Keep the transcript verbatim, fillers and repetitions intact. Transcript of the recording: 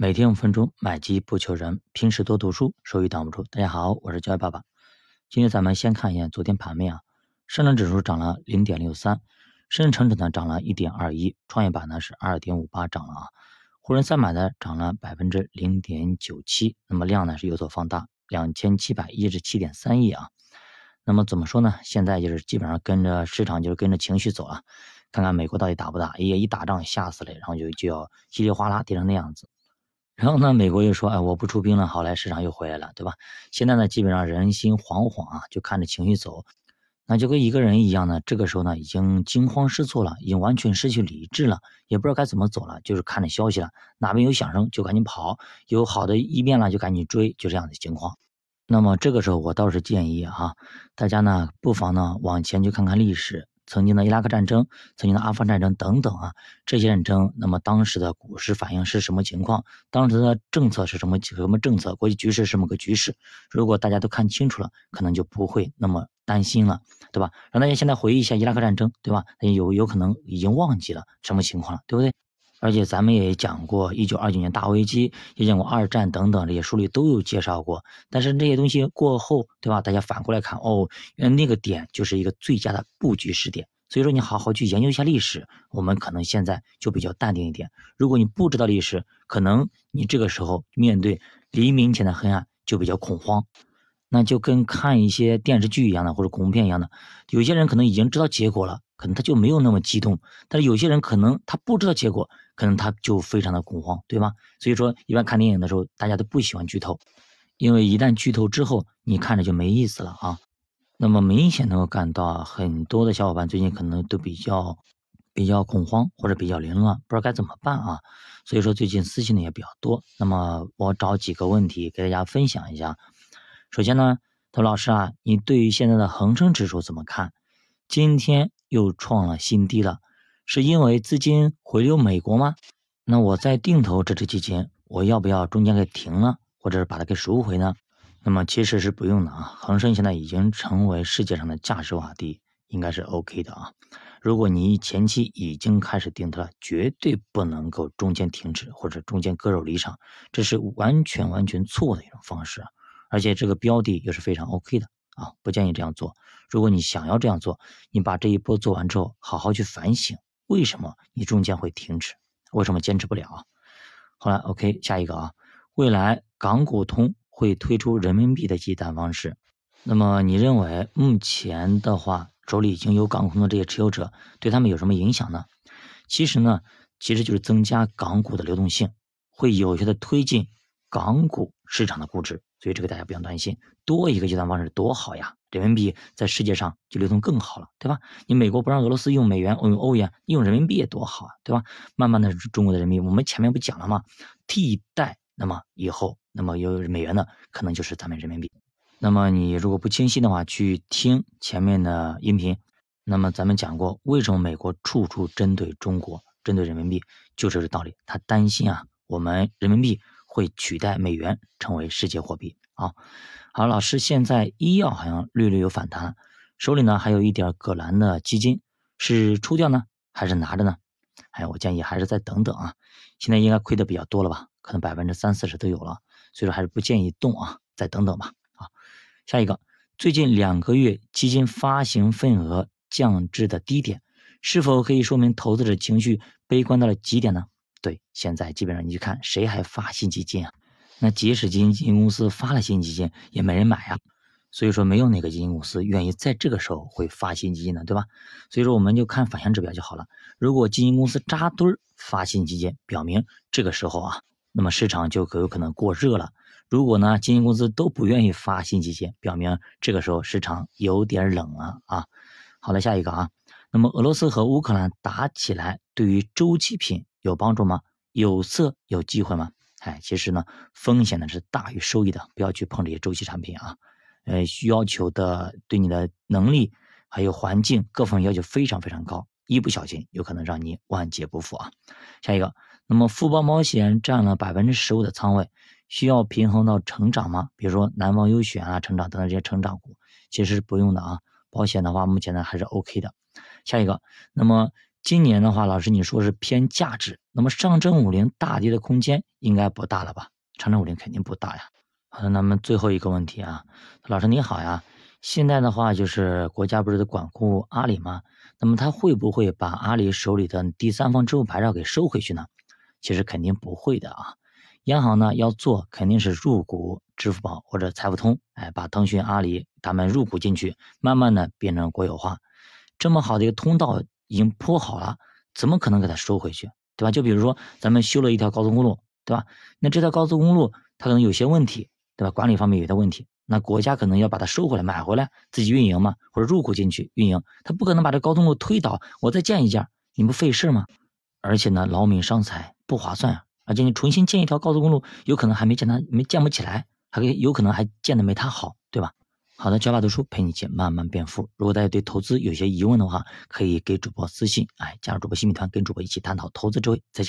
每天五分钟，买机不求人。平时多读书，收益挡不住。大家好，我是教育爸爸。今天咱们先看一眼昨天盘面啊，上证指数涨了零点六三，深成指呢涨了一点二一，创业板呢是二点五八涨了啊，沪深三百呢涨了百分之零点九七，那么量呢是有所放大，两千七百一十七点三亿啊。那么怎么说呢？现在就是基本上跟着市场，就是跟着情绪走啊，看看美国到底打不打，也一打仗吓死了，然后就就要稀里哗啦跌成那样子。然后呢，美国又说，哎，我不出兵了，好来，市场又回来了，对吧？现在呢，基本上人心惶惶啊，就看着情绪走，那就跟一个人一样呢，这个时候呢，已经惊慌失措了，已经完全失去理智了，也不知道该怎么走了，就是看着消息了，哪边有响声就赶紧跑，有好的一面了就赶紧追，就这样的情况。那么这个时候，我倒是建议啊，大家呢，不妨呢往前去看看历史。曾经的伊拉克战争，曾经的阿富汗战争等等啊，这些战争，那么当时的股市反应是什么情况？当时的政策是什么什么政策？国际局势是什么个局势？如果大家都看清楚了，可能就不会那么担心了，对吧？让大家现在回忆一下伊拉克战争，对吧？有有可能已经忘记了什么情况了，对不对？而且咱们也讲过一九二九年大危机，也讲过二战等等，这些书里都有介绍过。但是这些东西过后，对吧？大家反过来看，哦，原来那个点就是一个最佳的布局时点。所以说，你好好去研究一下历史，我们可能现在就比较淡定一点。如果你不知道历史，可能你这个时候面对黎明前的黑暗就比较恐慌。那就跟看一些电视剧一样的，或者恐怖片一样的，有些人可能已经知道结果了，可能他就没有那么激动，但是有些人可能他不知道结果，可能他就非常的恐慌，对吗？所以说一般看电影的时候，大家都不喜欢剧透，因为一旦剧透之后，你看着就没意思了啊。那么明显能够感到啊，很多的小伙伴最近可能都比较比较恐慌或者比较凌乱，不知道该怎么办啊。所以说最近私信的也比较多，那么我找几个问题给大家分享一下。首先呢，他说老师啊，你对于现在的恒生指数怎么看？今天又创了新低了，是因为资金回流美国吗？那我在定投这支基金，我要不要中间给停了，或者是把它给赎回呢？那么其实是不用的啊，恒生现在已经成为世界上的价值洼地，应该是 OK 的啊。如果你前期已经开始定投了，绝对不能够中间停止或者中间割肉离场，这是完全完全错误的一种方式啊。而且这个标的也是非常 OK 的啊，不建议这样做。如果你想要这样做，你把这一波做完之后，好好去反省，为什么你中间会停止，为什么坚持不了啊？好了 ，OK， 下一个啊，未来港股通会推出人民币的结单方式。那么你认为目前的话，手里已经有港股通的这些持有者，对他们有什么影响呢？其实呢，其实就是增加港股的流动性，会有效的推进港股市场的估值。所以这个大家不用担心，多一个结算方式多好呀！人民币在世界上就流通更好了，对吧？你美国不让俄罗斯用美元、用欧元，用人民币也多好啊，对吧？慢慢的，中国的人民币，我们前面不讲了吗？替代，那么以后，那么有美元呢，可能就是咱们人民币。那么你如果不清晰的话，去听前面的音频。那么咱们讲过，为什么美国处处针对中国、针对人民币，就这个道理。他担心啊，我们人民币会取代美元成为世界货币啊！好，老师，现在医药好像略略有反弹，手里呢还有一点葛兰的基金，是出掉呢还是拿着呢？哎，我建议还是再等等啊！现在应该亏的比较多了吧，可能百分之三四十都有了，所以说还是不建议动啊，再等等吧啊！下一个，最近两个月基金发行份额降至的低点，是否可以说明投资者情绪悲观到了极点呢？对，现在基本上你去看谁还发新基金啊？那即使基金公司发了新基金，也没人买啊。所以说，没有哪个基金公司愿意在这个时候会发新基金的，对吧？所以说，我们就看反向指标就好了。如果基金公司扎堆儿发新基金，表明这个时候啊，那么市场就可有可能过热了。如果呢，基金公司都不愿意发新基金，表明这个时候市场有点冷啊啊。好了，下一个啊，那么俄罗斯和乌克兰打起来，对于周期品有帮助吗？有色有机会吗？哎，其实呢，风险呢是大于收益的，不要去碰这些周期产品啊。呃，要求的对你的能力还有环境各方面要求非常非常高，一不小心有可能让你万劫不复啊。下一个，那么富邦保险占了百分之十五的仓位，需要平衡到成长吗？比如说南方优选啊、成长等等这些成长股，其实是不用的啊。保险的话，目前呢还是 OK 的。下一个，那么今年的话，老师你说是偏价值，那么上证五零大跌的空间应该不大了吧？上证五零肯定不大呀。好的，那么最后一个问题啊，老师您好呀，现在的话就是国家不是管控阿里吗？那么他会不会把阿里手里的第三方支付牌照给收回去呢？其实肯定不会的啊。央行呢要做肯定是入股支付宝或者财付通，哎，把腾讯、阿里他们入股进去，慢慢的变成国有化。这么好的一个通道已经铺好了，怎么可能给它收回去，对吧？就比如说咱们修了一条高速公路，对吧？那这条高速公路它可能有些问题，对吧？管理方面有些问题，那国家可能要把它收回来，买回来自己运营嘛，或者入股进去运营，它不可能把这高速公路推倒，我再建一下，你不费事吗？而且呢，劳民伤财不划算啊！而且你重新建一条高速公路，有可能还没建它没建不起来，还有可能还建的没它好，对吧？好的，小马读书陪你一起慢慢变富。如果大家对投资有些疑问的话，可以给主播私信，哎，加入主播新米团，跟主播一起探讨投资智慧。再见。